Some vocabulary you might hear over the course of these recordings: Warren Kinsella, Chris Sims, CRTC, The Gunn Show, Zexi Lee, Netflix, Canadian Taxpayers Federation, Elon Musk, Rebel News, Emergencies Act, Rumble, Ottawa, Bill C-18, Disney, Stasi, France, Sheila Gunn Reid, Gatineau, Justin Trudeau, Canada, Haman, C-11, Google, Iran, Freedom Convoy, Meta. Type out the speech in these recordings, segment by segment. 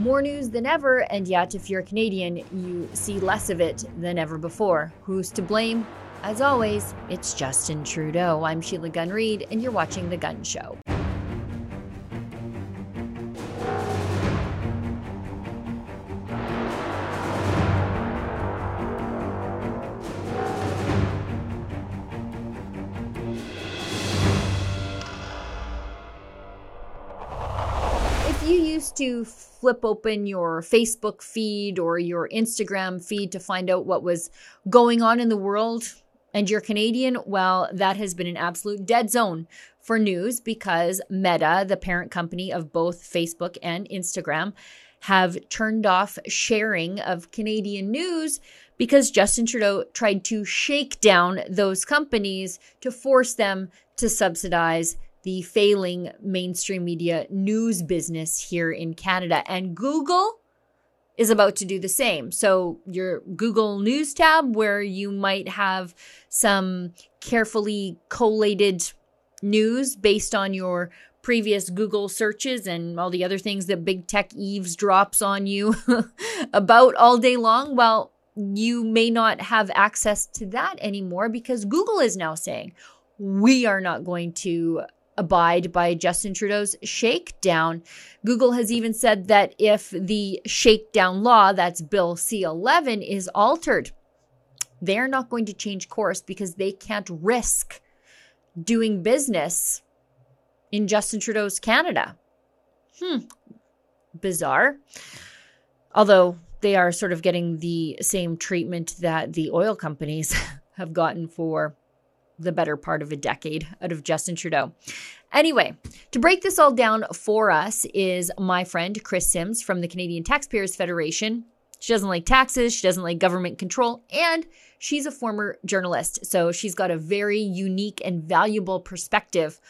more news than ever, and yet if you're Canadian, you see less of it than ever before. Who's to blame? As always, it's Justin Trudeau. I'm Sheila Gunn Reid, and you're watching The Gunn Show. To flip open your Facebook feed or your Instagram feed to find out what was going on in the world, and you're Canadian, well, that has been an absolute dead zone for news because Meta, the parent company of both Facebook and Instagram, have turned off sharing of Canadian news because Justin Trudeau tried to shake down those companies to force them to subsidize the failing mainstream media news business here in Canada. And Google is about to do the same. So your Google News tab, where you might have some carefully collated news based on your previous Google searches and all the other things that big tech eavesdrops on you about all day long, well, you may not have access to that anymore because Google is now saying, we are not going to abide by Justin Trudeau's shakedown. Google has even said that if the shakedown law, that's Bill C-11, is altered, they're not going to change course because they can't risk doing business in Justin Trudeau's Canada. Bizarre. Although they are sort of getting the same treatment that the oil companies have gotten for the better part of a decade out of Justin Trudeau. Anyway, to break this all down for us is my friend Chris Sims from the Canadian Taxpayers Federation. She doesn't like taxes, she doesn't like government control, and she's a former journalist. So she's got a very unique and valuable perspective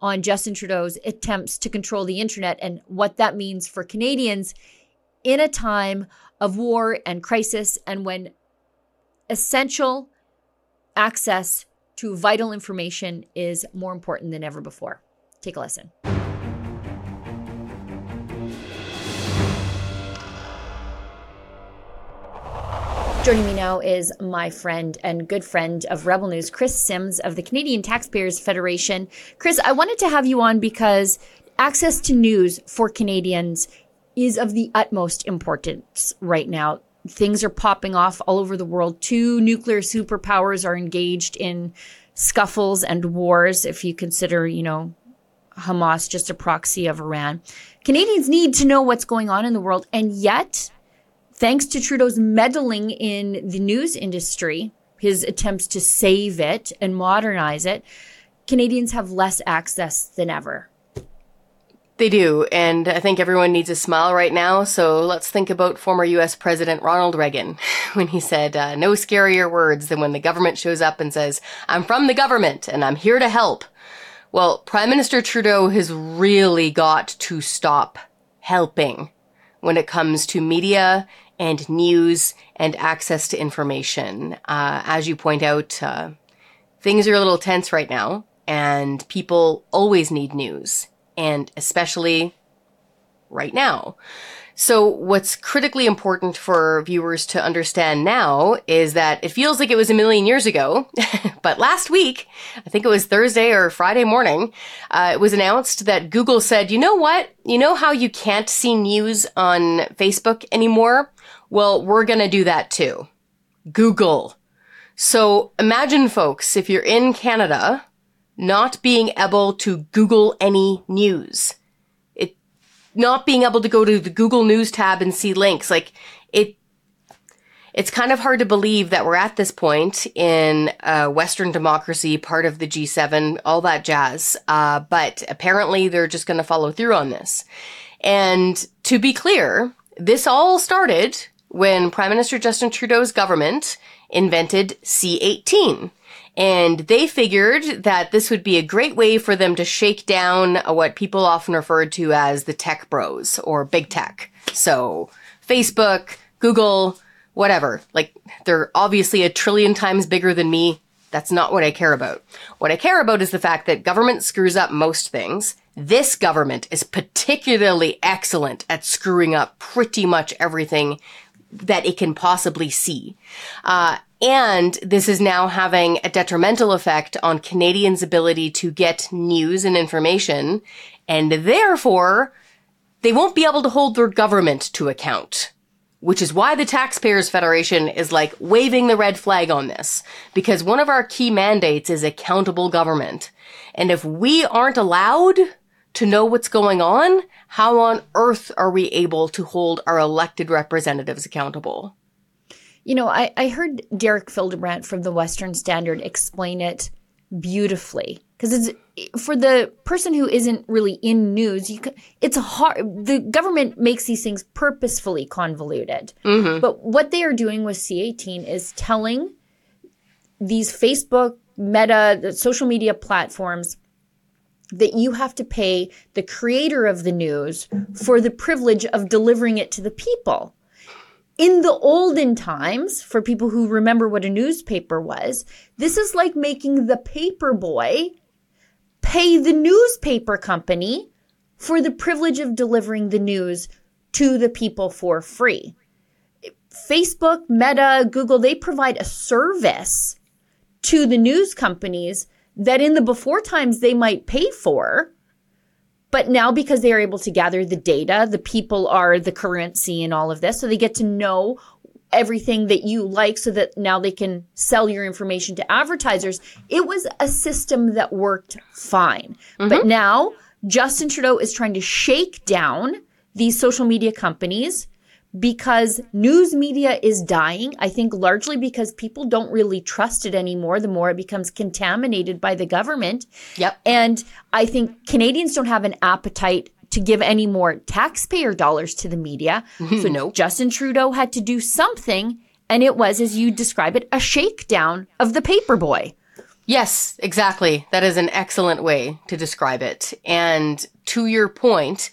on Justin Trudeau's attempts to control the internet and what that means for Canadians in a time of war and crisis and when essential access to vital information is more important than ever before. Take a listen. Joining me now is my friend and good friend of Rebel News, Chris Sims of the Canadian Taxpayers Federation. Chris, I wanted to have you on because access to news for Canadians is of the utmost importance right now. Things are popping off all over the world. Two nuclear superpowers are engaged in scuffles and wars, if you consider, Hamas just a proxy of Iran. Canadians need to know what's going on in the world. And yet, thanks to Trudeau's meddling in the news industry, his attempts to save it and modernize it, Canadians have less access than ever. They do, and I think everyone needs a smile right now, so let's think about former U.S. President Ronald Reagan when he said no scarier words than when the government shows up and says, I'm from the government and I'm here to help. Well, Prime Minister Trudeau has really got to stop helping when it comes to media and news and access to information. As you point out, things are a little tense right now, and people always need news. And especially right now. So what's critically important for viewers to understand now is that it feels like it was a million years ago, but last week, I think it was Thursday or Friday morning, it was announced that Google said, you know what? You know how you can't see news on Facebook anymore? Well, we're going to do that too. Google. So imagine, folks, if you're in Canada, not being able to Google any news, not being able to go to the Google News tab and see links. Like it's kind of hard to believe that we're at this point in Western democracy, part of the G7, all that jazz. But apparently they're just going to follow through on this. And to be clear, this all started when Prime Minister Justin Trudeau's government invented C-18. And they figured that this would be a great way for them to shake down what people often referred to as the tech bros or big tech. So Facebook, Google, whatever. Like, they're obviously a trillion times bigger than me. That's not what I care about. What I care about is the fact that government screws up most things. This government is particularly excellent at screwing up pretty much everything that it can possibly see. And this is now having a detrimental effect on Canadians' ability to get news and information, and therefore they won't be able to hold their government to account, which is why the Taxpayers Federation is like waving the red flag on this, because one of our key mandates is accountable government. And if we aren't allowed to know what's going on, how on earth are we able to hold our elected representatives accountable? You know, I heard Derek Fildebrandt from the Western Standard explain it beautifully, because it's for the person who isn't really in news. It's hard. The government makes these things purposefully convoluted. Mm-hmm. But what they are doing with C-18 is telling these Facebook, Meta, the social media platforms that you have to pay the creator of the news for the privilege of delivering it to the people. In the olden times, for people who remember what a newspaper was, this is like making the paper boy pay the newspaper company for the privilege of delivering the news to the people for free. Facebook, Meta, Google, they provide a service to the news companies that in the before times they might pay for. But now, because they are able to gather the data, the people are the currency in all of this. So they get to know everything that you like, so that now they can sell your information to advertisers. It was a system that worked fine. Mm-hmm. But now Justin Trudeau is trying to shake down these social media companies because news media is dying. I think largely because people don't really trust it anymore, the more it becomes contaminated by the government. Yep. And I think Canadians don't have an appetite to give any more taxpayer dollars to the media. Mm-hmm. So no, Justin Trudeau had to do something, and it was, as you describe it, a shakedown of the paperboy. Yes, exactly. That is an excellent way to describe it. And to your point,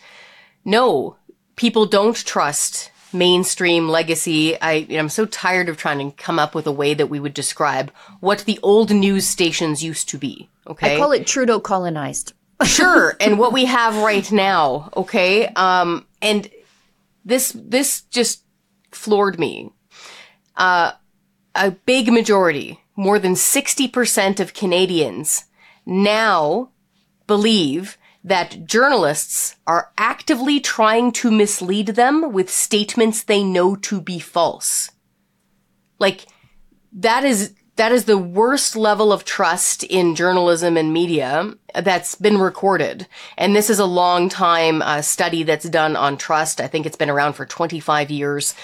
no, people don't trust mainstream legacy. I'm so tired of trying to come up with a way that we would describe what the old news stations used to be. Okay, I call it Trudeau colonized. Sure, and what we have right now. Okay, and this just floored me. A big majority, more than 60% of Canadians now believe that journalists are actively trying to mislead them with statements they know to be false. Like, that is the worst level of trust in journalism and media that's been recorded. And this is a long time study that's done on trust. I think it's been around for 25 years.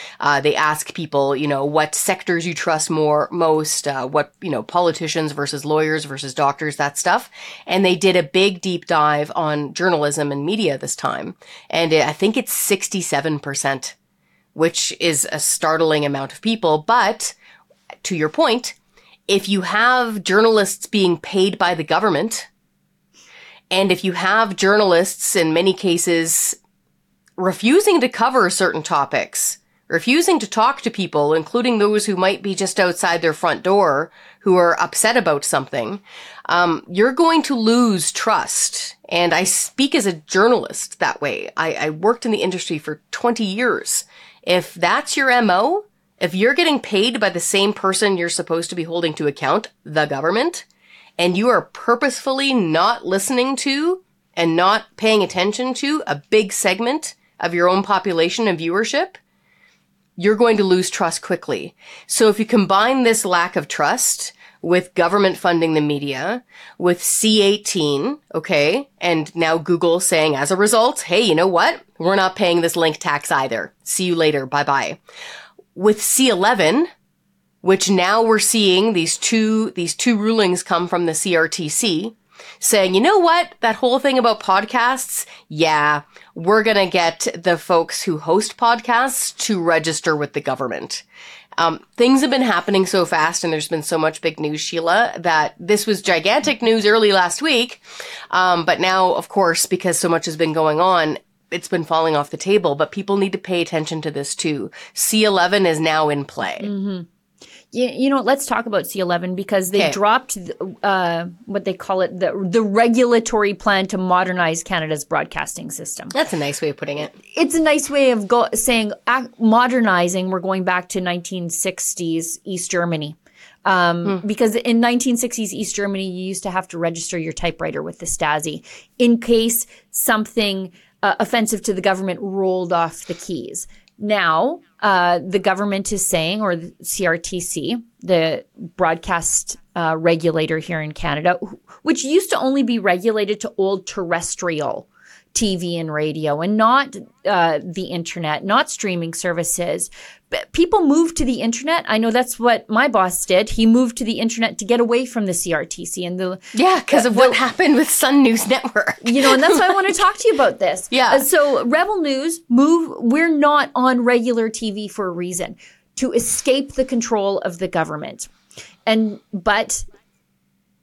They ask people, what sectors you trust most, what politicians versus lawyers versus doctors, that stuff. And they did a big deep dive on journalism and media this time. And I think it's 67%, which is a startling amount of people. But to your point, if you have journalists being paid by the government, and if you have journalists in many cases refusing to cover certain topics, refusing to talk to people, including those who might be just outside their front door, who are upset about something, you're going to lose trust. And I speak as a journalist that way. I worked in the industry for 20 years. If that's your MO, if you're getting paid by the same person you're supposed to be holding to account, the government, and you are purposefully not listening to and not paying attention to a big segment of your own population and viewership, you're going to lose trust quickly. So if you combine this lack of trust with government funding the media, with C-18, okay, and now Google saying as a result, hey, you know what? We're not paying this link tax either. See you later. Bye-bye. With C-11, which now we're seeing these two rulings come from the CRTC saying, you know what? That whole thing about podcasts. Yeah, we're going to get the folks who host podcasts to register with the government. Things have been happening so fast, and there's been so much big news, Sheila, that this was gigantic news early last week. But now, of course, because so much has been going on, it's been falling off the table, but people need to pay attention to this too. C-11 is now in play. Mm-hmm. You know, let's talk about C-11 because they dropped what they call it, the regulatory plan to modernize Canada's broadcasting system. That's a nice way of putting it. It's a nice way of saying modernizing. We're going back to 1960s East Germany. Because in 1960s East Germany, you used to have to register your typewriter with the Stasi in case something offensive to the government rolled off the keys. Now, the government is saying, or the CRTC, the broadcast regulator here in Canada, which used to only be regulated to old terrestrial TV and radio and not the internet, not streaming services. But people moved to the internet. I know that's what my boss did. He moved to the internet to get away from the CRTC and the because of what happened with Sun News Network. You know, and that's why I want to talk to you about this. Yeah. So Rebel News we're not on regular TV for a reason, to escape the control of the government. But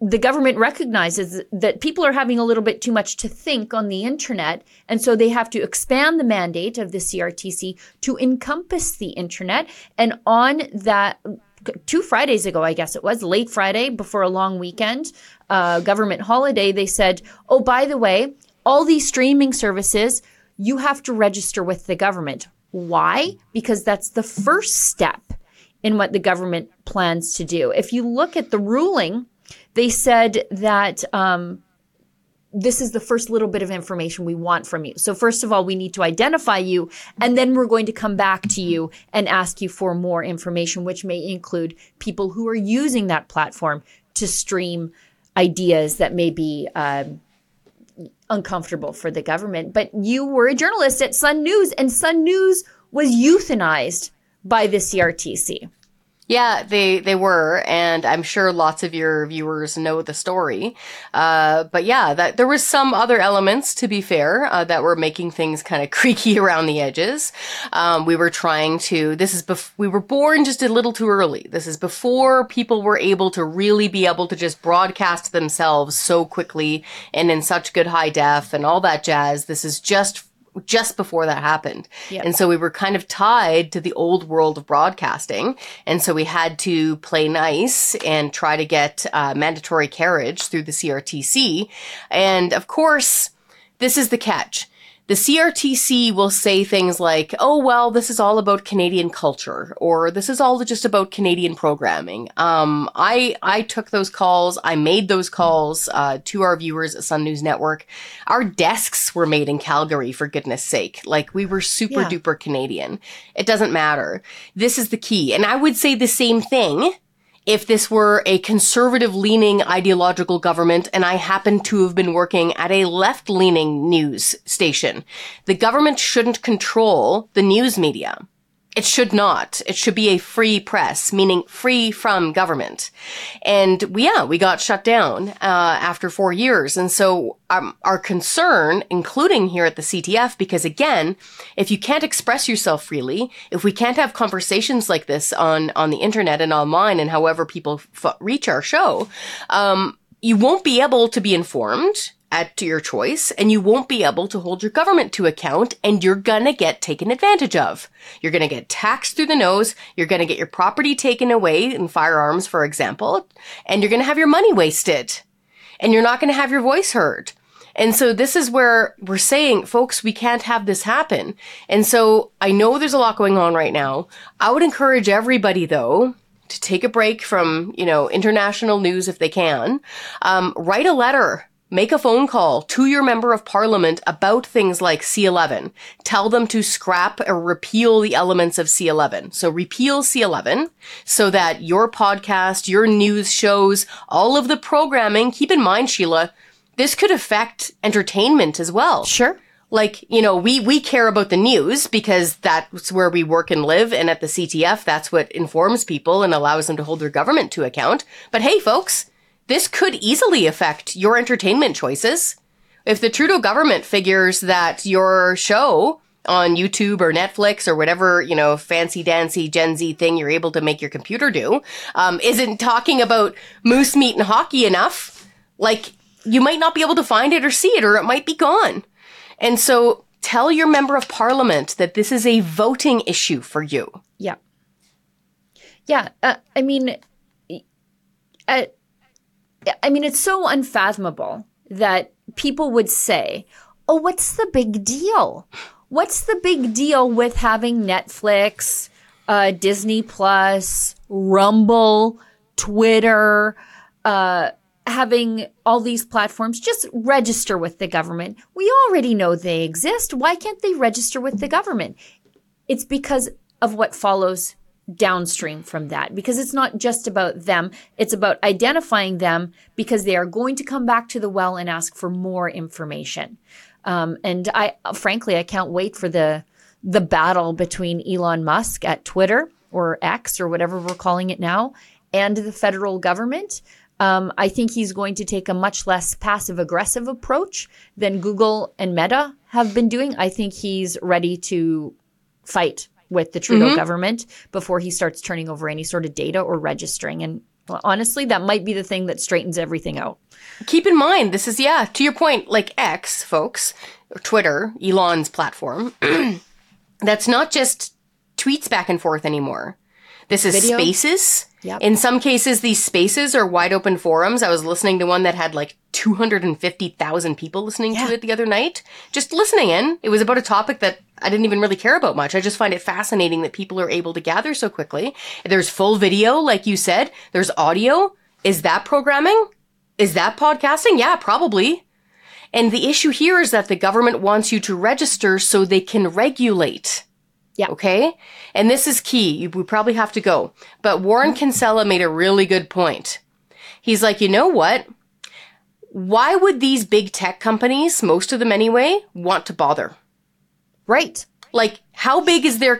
the government recognizes that people are having a little bit too much to think on the internet. And so they have to expand the mandate of the CRTC to encompass the internet. And on that, 2 Fridays ago, I guess it was, late Friday before a long weekend, government holiday, they said, oh, by the way, all these streaming services, you have to register with the government. Why? Because that's the first step in what the government plans to do. If you look at the ruling, they said that this is the first little bit of information we want from you. So first of all, we need to identify you, and then we're going to come back to you and ask you for more information, which may include people who are using that platform to stream ideas that may be uncomfortable for the government. But you were a journalist at Sun News, and Sun News was euthanized by the CRTC. Yeah, they were, and I'm sure lots of your viewers know the story. But yeah, that there was some other elements, to be fair, that were making things kind of creaky around the edges. We were trying to, we were born just a little too early. This is before people were able to really be able to just broadcast themselves so quickly and in such good high def and all that jazz. This is just before that happened. Yep. And so we were kind of tied to the old world of broadcasting. And so we had to play nice and try to get mandatory carriage through the CRTC. And of course, this is the catch. The CRTC will say things like, oh, well, this is all about Canadian culture, or this is all just about Canadian programming. I took those calls. I made those calls to our viewers at Sun News Network. Our desks were made in Calgary, for goodness sake. Like, we were super duper Canadian. It doesn't matter. This is the key. And I would say the same thing if this were a conservative-leaning ideological government, and I happen to have been working at a left-leaning news station. The government shouldn't control the news media. It should not. It should be a free press, meaning free from government. And we got shut down after 4 years. And so our concern, including here at the CTF, because again, if you can't express yourself freely, if we can't have conversations like this on the internet and online and however people reach our show, you won't be able to be informed at your choice, and you won't be able to hold your government to account, and you're gonna get taken advantage of. You're gonna get taxed through the nose, you're gonna get your property taken away, in firearms, for example, and you're gonna have your money wasted, and you're not gonna have your voice heard. And so this is where we're saying, folks, we can't have this happen. And so I know there's a lot going on right now. I would encourage everybody, though, to take a break from, international news if they can. Write a letter. Make a phone call to your member of parliament about things like C-11. Tell them to scrap or repeal the elements of C-11. So repeal C-11 so that your podcast, your news shows, all of the programming, keep in mind, Sheila, this could affect entertainment as well. Sure. Like, we care about the news because that's where we work and live. And at the CTF, that's what informs people and allows them to hold their government to account. But hey, folks, this could easily affect your entertainment choices. If the Trudeau government figures that your show on YouTube or Netflix or whatever, fancy-dancy Gen Z thing you're able to make your computer do, isn't talking about moose meat and hockey enough, like, you might not be able to find it or see it, or it might be gone. And so tell your member of parliament that this is a voting issue for you. Yeah. Yeah. I mean, it's so unfathomable that people would say, oh, what's the big deal? What's the big deal with having Netflix, Disney Plus, Rumble, Twitter, having all these platforms just register with the government? We already know they exist. Why can't they register with the government? It's because of what follows downstream from that, because it's not just about them. It's about identifying them because they are going to come back to the well and ask for more information. And I, frankly, I can't wait for the battle between Elon Musk at Twitter or X or whatever we're calling it now and the federal government. I think he's going to take a much less passive-aggressive approach than Google and Meta have been doing. I think he's ready to fight with the Trudeau government before he starts turning over any sort of data or registering. And honestly, that might be the thing that straightens everything out. Keep in mind, this is, yeah, to your point, like X, folks, or Twitter, Elon's platform, that's not just tweets back and forth anymore. This is video. Spaces. Yep. In some cases, these spaces are wide open forums. I was listening to one that had like 250,000 people listening to it the other night. Just listening in. It was about a topic that I didn't even really care about much. I just find it fascinating that people are able to gather so quickly. There's full video, like you said. There's audio. Is that programming? Is that podcasting? Yeah, probably. And the issue here is that the government wants you to register so they can regulate. Yeah. Okay. And this is key. We probably have to go. But Warren Kinsella made a really good point. He's like, you know what? Why would these big tech companies, most of them anyway, want to bother? Right. Like, how big is their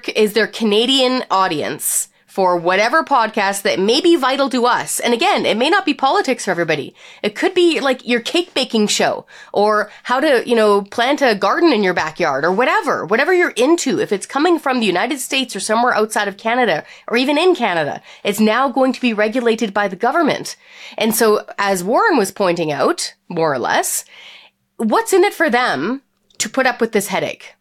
Canadian audience for whatever podcast that may be vital to us? And again, it may not be politics for everybody. It could be like your cake baking show or how to, you know, plant a garden in your backyard or whatever you're into. If it's coming from the United States or somewhere outside of Canada or even in Canada, it's now going to be regulated by the government. And so as Warren was pointing out, more or less, what's in it for them to put up with this headache?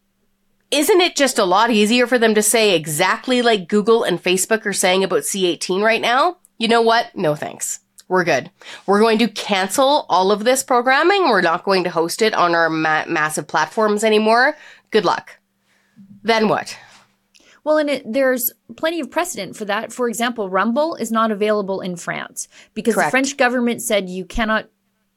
Isn't it just a lot easier for them to say exactly like Google and Facebook are saying about C-18 right now? You know what? No thanks. We're good. We're going to cancel all of this programming. We're not going to host it on our massive platforms anymore. Good luck. Then what? Well, and there's plenty of precedent for that. For example, Rumble is not available in France because the French government said you cannot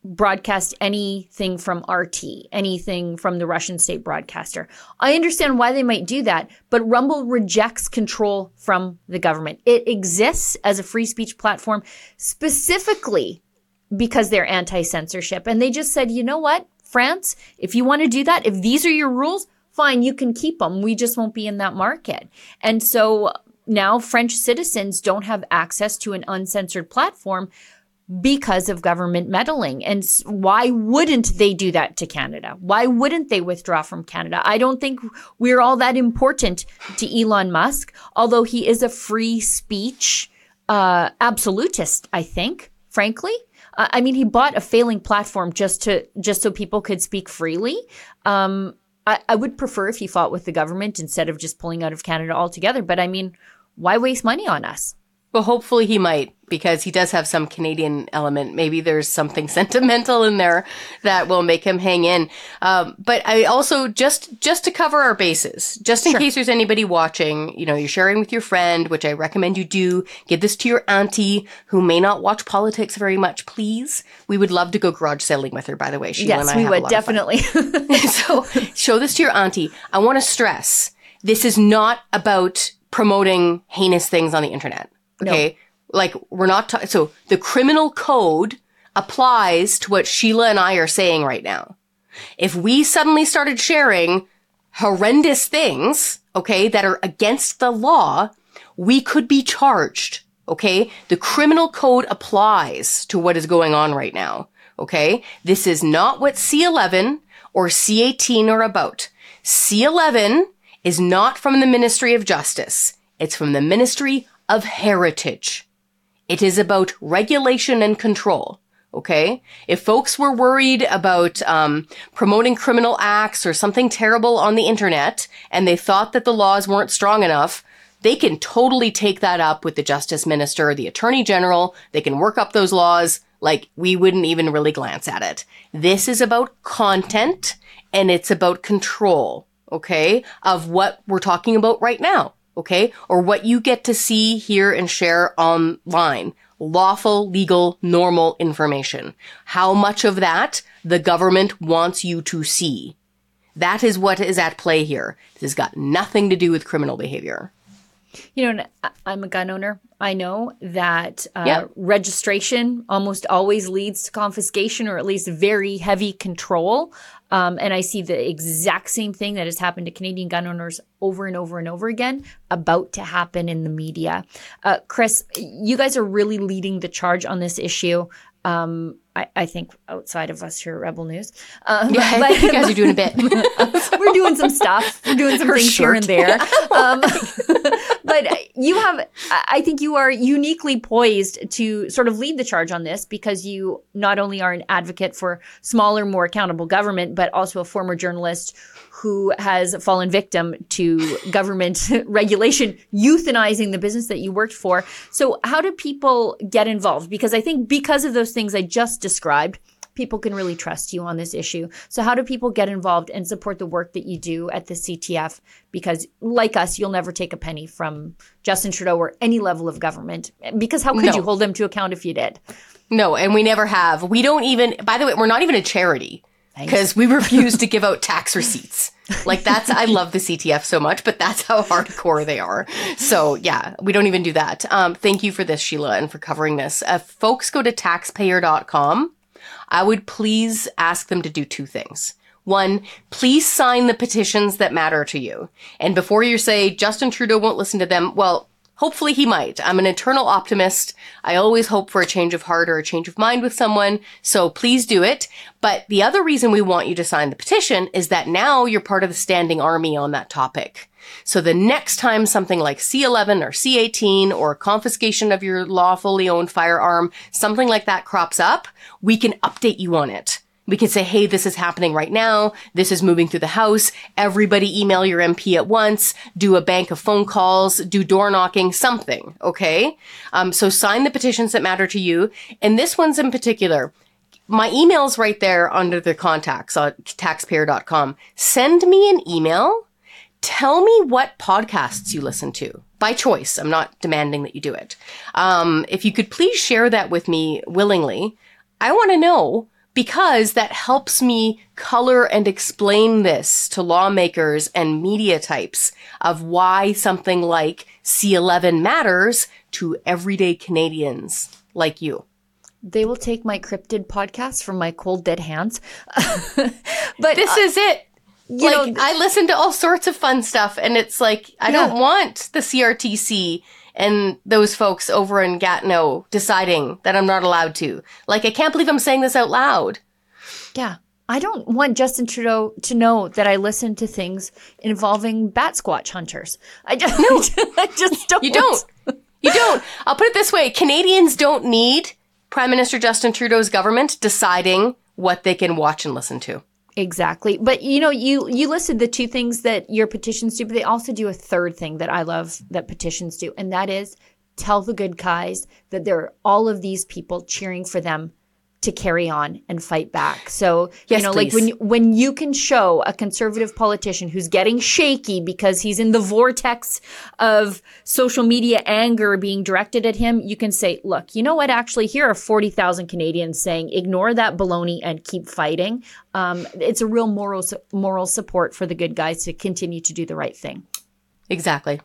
broadcast anything from RT, anything from the Russian state broadcaster. I understand why they might do that, but Rumble rejects control from the government. It exists as a free speech platform specifically because they're anti-censorship. And they just said, you know what, France, if you want to do that, if these are your rules, fine, you can keep them. We just won't be in that market. And so now French citizens don't have access to an uncensored platform because of government meddling. And why wouldn't they do that to Canada? Why wouldn't they withdraw from Canada? I don't think we're all that important to Elon Musk, although he is a free speech absolutist, I think, frankly. I mean, he bought a failing platform just so people could speak freely. I would prefer if he fought with the government instead of just pulling out of Canada altogether. But I mean, why waste money on us? Well, hopefully he might, because he does have some Canadian element. Maybe there's something sentimental in there that will make him hang in. But I also, just to cover our bases, just in case there's anybody watching, you know, you're sharing with your friend, which I recommend you do. Give this to your auntie who may not watch politics very much, please. We would love to go garage selling with her, by the way. Sheila and I would definitely. So show this to your auntie. I want to stress, this is not about promoting heinous things on the internet. Okay, no. Like we're not talking. So the criminal code applies to what Sheila and I are saying right now. If we suddenly started sharing horrendous things, okay, that are against the law, we could be charged. Okay, the criminal code applies to what is going on right now. Okay, this is not what C-11 or C-18 are about. C-11 is not from the Ministry of Justice. It's from the Ministry of Heritage. It is about regulation and control. Okay. If folks were worried about promoting criminal acts or something terrible on the internet and they thought that the laws weren't strong enough, They can totally take that up with the Justice Minister, the Attorney General. They can work up those laws like we wouldn't even really glance at it. This is about content and it's about control, okay, of what we're talking about right now, okay, or what you get to see, hear, and share online. Lawful, legal, normal information. How much of that the government wants you to see. That is what is at play here. This has got nothing to do with criminal behavior. You know, I'm a gun owner. I know that registration almost always leads to confiscation, or at least very heavy control. And I see the exact same thing that has happened to Canadian gun owners over and over and over again about to happen in the media. Chris, you guys are really leading the charge on this issue. I think outside of us here at Rebel News. But you guys are doing a bit. We're doing some stuff. We're doing some things here and there. But I think you are uniquely poised to sort of lead the charge on this, because you not only are an advocate for smaller, more accountable government, but also a former journalist who has fallen victim to government regulation, euthanizing the business that you worked for. So how do people get involved? Because I think because of those things I just described, people can really trust you on this issue. So how do people get involved and support the work that you do at the CTF? Because like us, you'll never take a penny from Justin Trudeau or any level of government, because how could you hold them to account if you did? No, and we never have. We don't even, by the way, we're not even a charity. Because we refuse to give out tax receipts. Like that's, I love the CTF so much, but that's how hardcore they are. So yeah, we don't even do that. Thank you for this, Sheila, and for covering this. Folks, go to taxpayer.com. I would please ask them to do two things. One, please sign the petitions that matter to you. And before you say, Justin Trudeau won't listen to them, well, hopefully he might. I'm an eternal optimist. I always hope for a change of heart or a change of mind with someone. So please do it. But the other reason we want you to sign the petition is that now you're part of the standing army on that topic. So the next time something like C-11 or C-18 or confiscation of your lawfully owned firearm, something like that crops up, we can update you on it. We could say, hey, this is happening right now. This is moving through the House. Everybody email your MP at once. Do a bank of phone calls. Do door knocking. Something. Okay? So sign the petitions that matter to you. And this one's in particular. My email's right there under the contacts on taxpayer.com. Send me an email. Tell me what podcasts you listen to. By choice. I'm not demanding that you do it. If you could please share that with me willingly. I want to know, because that helps me color and explain this to lawmakers and media types of why something like C-11 matters to everyday Canadians like you. They will take my cryptid podcast from my cold dead hands. But this is it. You know, I listen to all sorts of fun stuff, and it's like, I don't want the CRTC and those folks over in Gatineau deciding that I'm not allowed to. Like, I can't believe I'm saying this out loud. Yeah. I don't want Justin Trudeau to know that I listen to things involving bat squatch hunters. I just don't. You don't. I'll put it this way. Canadians don't need Prime Minister Justin Trudeau's government deciding what they can watch and listen to. Exactly. But, you know, you listed the two things that your petitions do, but they also do a third thing that I love that petitions do. And that is tell the good guys that there are all of these people cheering for them to carry on and fight back. So, please. Like when you can show a conservative politician who's getting shaky because he's in the vortex of social media anger being directed at him, you can say, look, you know what? Actually, here are 40,000 Canadians saying ignore that baloney and keep fighting. It's a real moral support for the good guys to continue to do the right thing. Exactly.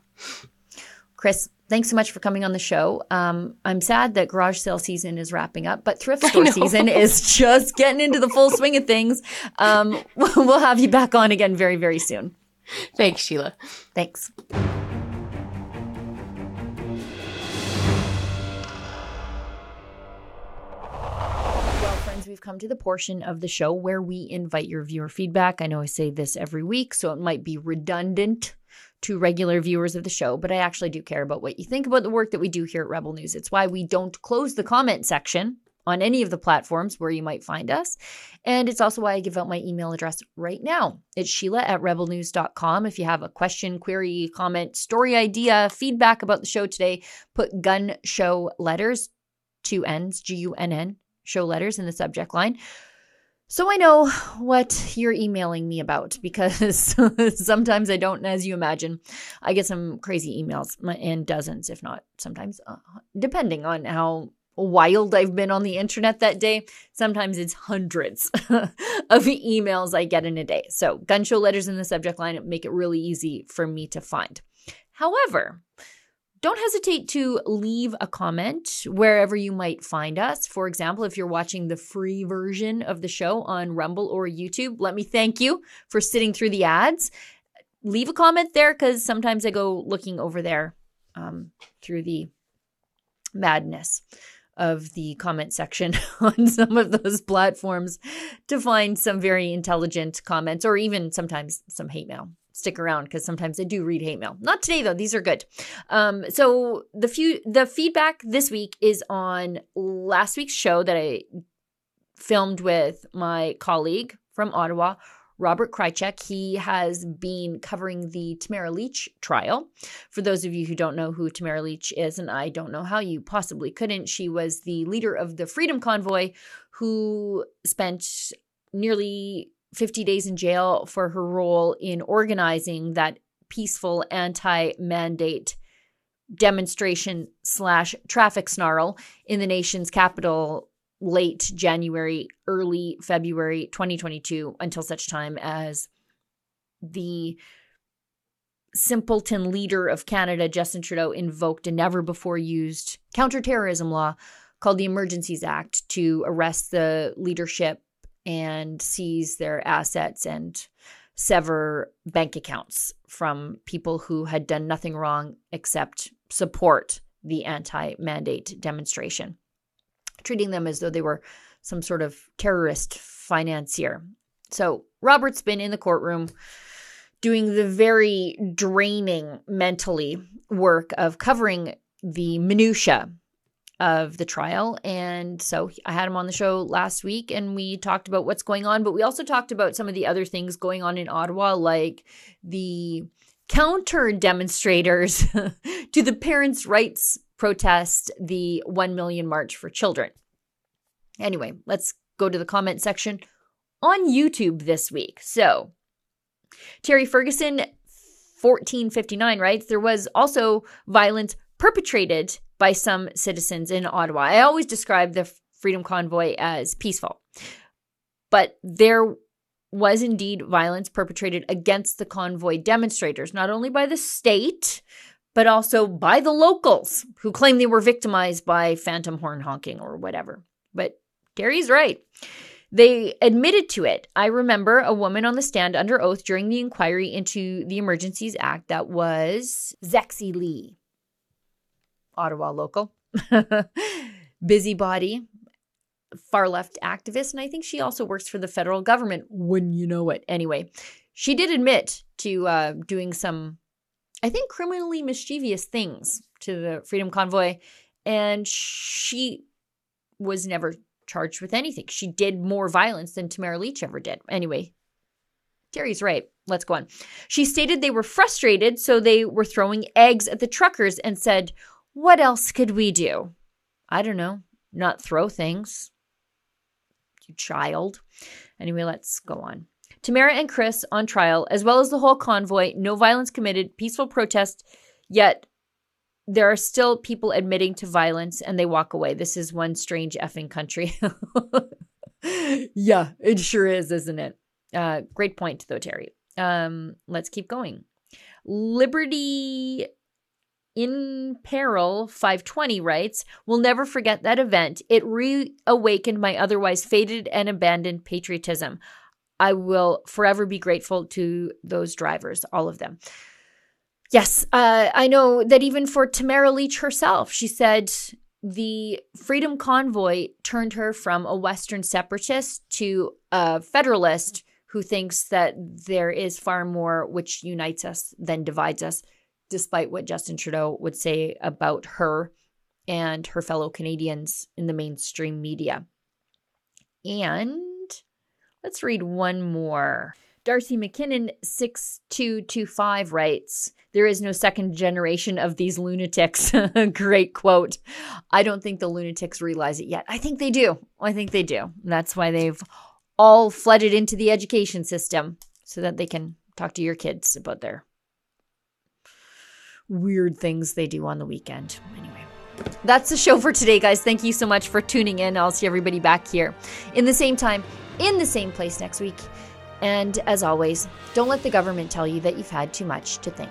Chris, thanks so much for coming on the show. I'm sad that garage sale season is wrapping up, but thrift store season is just getting into the full swing of things. We'll have you back on again very, very soon. Thanks, Sheila. Thanks. We've come to the portion of the show where we invite your viewer feedback. I know I say this every week, so it might be redundant to regular viewers of the show, but I actually do care about what you think about the work that we do here at Rebel News. It's why we don't close the comment section on any of the platforms where you might find us. And it's also why I give out my email address right now. It's sheila@rebelnews.com. If you have a question, query, comment, story idea, feedback about the show today, put Gunn Show letters, 2 N's, G-U-N-N, show letters in the subject line. So I know what you're emailing me about, because sometimes I don't, as you imagine. I get some crazy emails, and dozens, if not sometimes, depending on how wild I've been on the internet that day. Sometimes it's hundreds of emails I get in a day. So Gunn Show letters in the subject line make it really easy for me to find. However, don't hesitate to leave a comment wherever you might find us. For example, if you're watching the free version of the show on Rumble or YouTube, let me thank you for sitting through the ads. Leave a comment there, because sometimes I go looking over there through the madness of the comment section on some of those platforms to find some very intelligent comments, or even sometimes some hate mail. Stick around, because sometimes I do read hate mail. Not today, though. These are good. So the feedback this week is on last week's show that I filmed with my colleague from Ottawa, Robert Krejcik. He has been covering the Tamara Lich trial. For those of you who don't know who Tamara Lich is, and I don't know how you possibly couldn't, she was the leader of the Freedom Convoy who spent nearly 50 days in jail for her role in organizing that peaceful anti-mandate demonstration / traffic snarl in the nation's capital late January, early February 2022, until such time as the simpleton leader of Canada, Justin Trudeau, invoked a never-before-used counterterrorism law called the Emergencies Act to arrest the leadership and seize their assets and sever bank accounts from people who had done nothing wrong except support the anti-mandate demonstration, treating them as though they were some sort of terrorist financier. So Robert's been in the courtroom doing the very draining mentally work of covering the minutiae of the trial. And so I had him on the show last week, and we talked about what's going on, but we also talked about some of the other things going on in Ottawa, like the counter demonstrators to the parents' rights protest, the 1 million March for Children. Anyway, let's go to the comment section on YouTube this week. So Terry Ferguson, 1459, writes, there was also violence perpetrated by some citizens in Ottawa. I always describe the Freedom Convoy as peaceful, but there was indeed violence perpetrated against the convoy demonstrators, not only by the state, but also by the locals who claim they were victimized by phantom horn honking or whatever. But Terry's right. They admitted to it. I remember a woman on the stand under oath during the inquiry into the Emergencies Act, that was Zexi Lee, Ottawa local, busybody, far left activist. And I think she also works for the federal government. Wouldn't you know it? Anyway, she did admit to doing some, I think, criminally mischievous things to the Freedom Convoy. And she was never charged with anything. She did more violence than Tamara Lich ever did. Anyway, Terry's right. Let's go on. She stated they were frustrated, so they were throwing eggs at the truckers, and said, what else could we do? I don't know. Not throw things. You child. Anyway, let's go on. Tamara and Chris on trial, as well as the whole convoy. No violence committed. Peaceful protest. Yet there are still people admitting to violence, and they walk away. This is one strange effing country. Yeah, it sure is, isn't it? Great point, though, Terry. Let's keep going. Liberty in Peril 520 writes, we'll never forget that event. It reawakened my otherwise faded and abandoned patriotism. I will forever be grateful to those drivers, all of them. Yes, I know that even for Tamara Lich herself, she said the Freedom Convoy turned her from a Western separatist to a Federalist who thinks that there is far more which unites us than divides us, despite what Justin Trudeau would say about her and her fellow Canadians in the mainstream media. And let's read one more. Darcy McKinnon 6225 writes, "There is no second generation of these lunatics." Great quote. I don't think the lunatics realize it yet. I think they do. I think they do. That's why they've all flooded into the education system, so that they can talk to your kids about their weird things they do on the weekend. Anyway. That's the show for today, guys. Thank you so much for tuning in. I'll see everybody back here in the same time, in the same place next week. And as always, don't let the government tell you that you've had too much to think.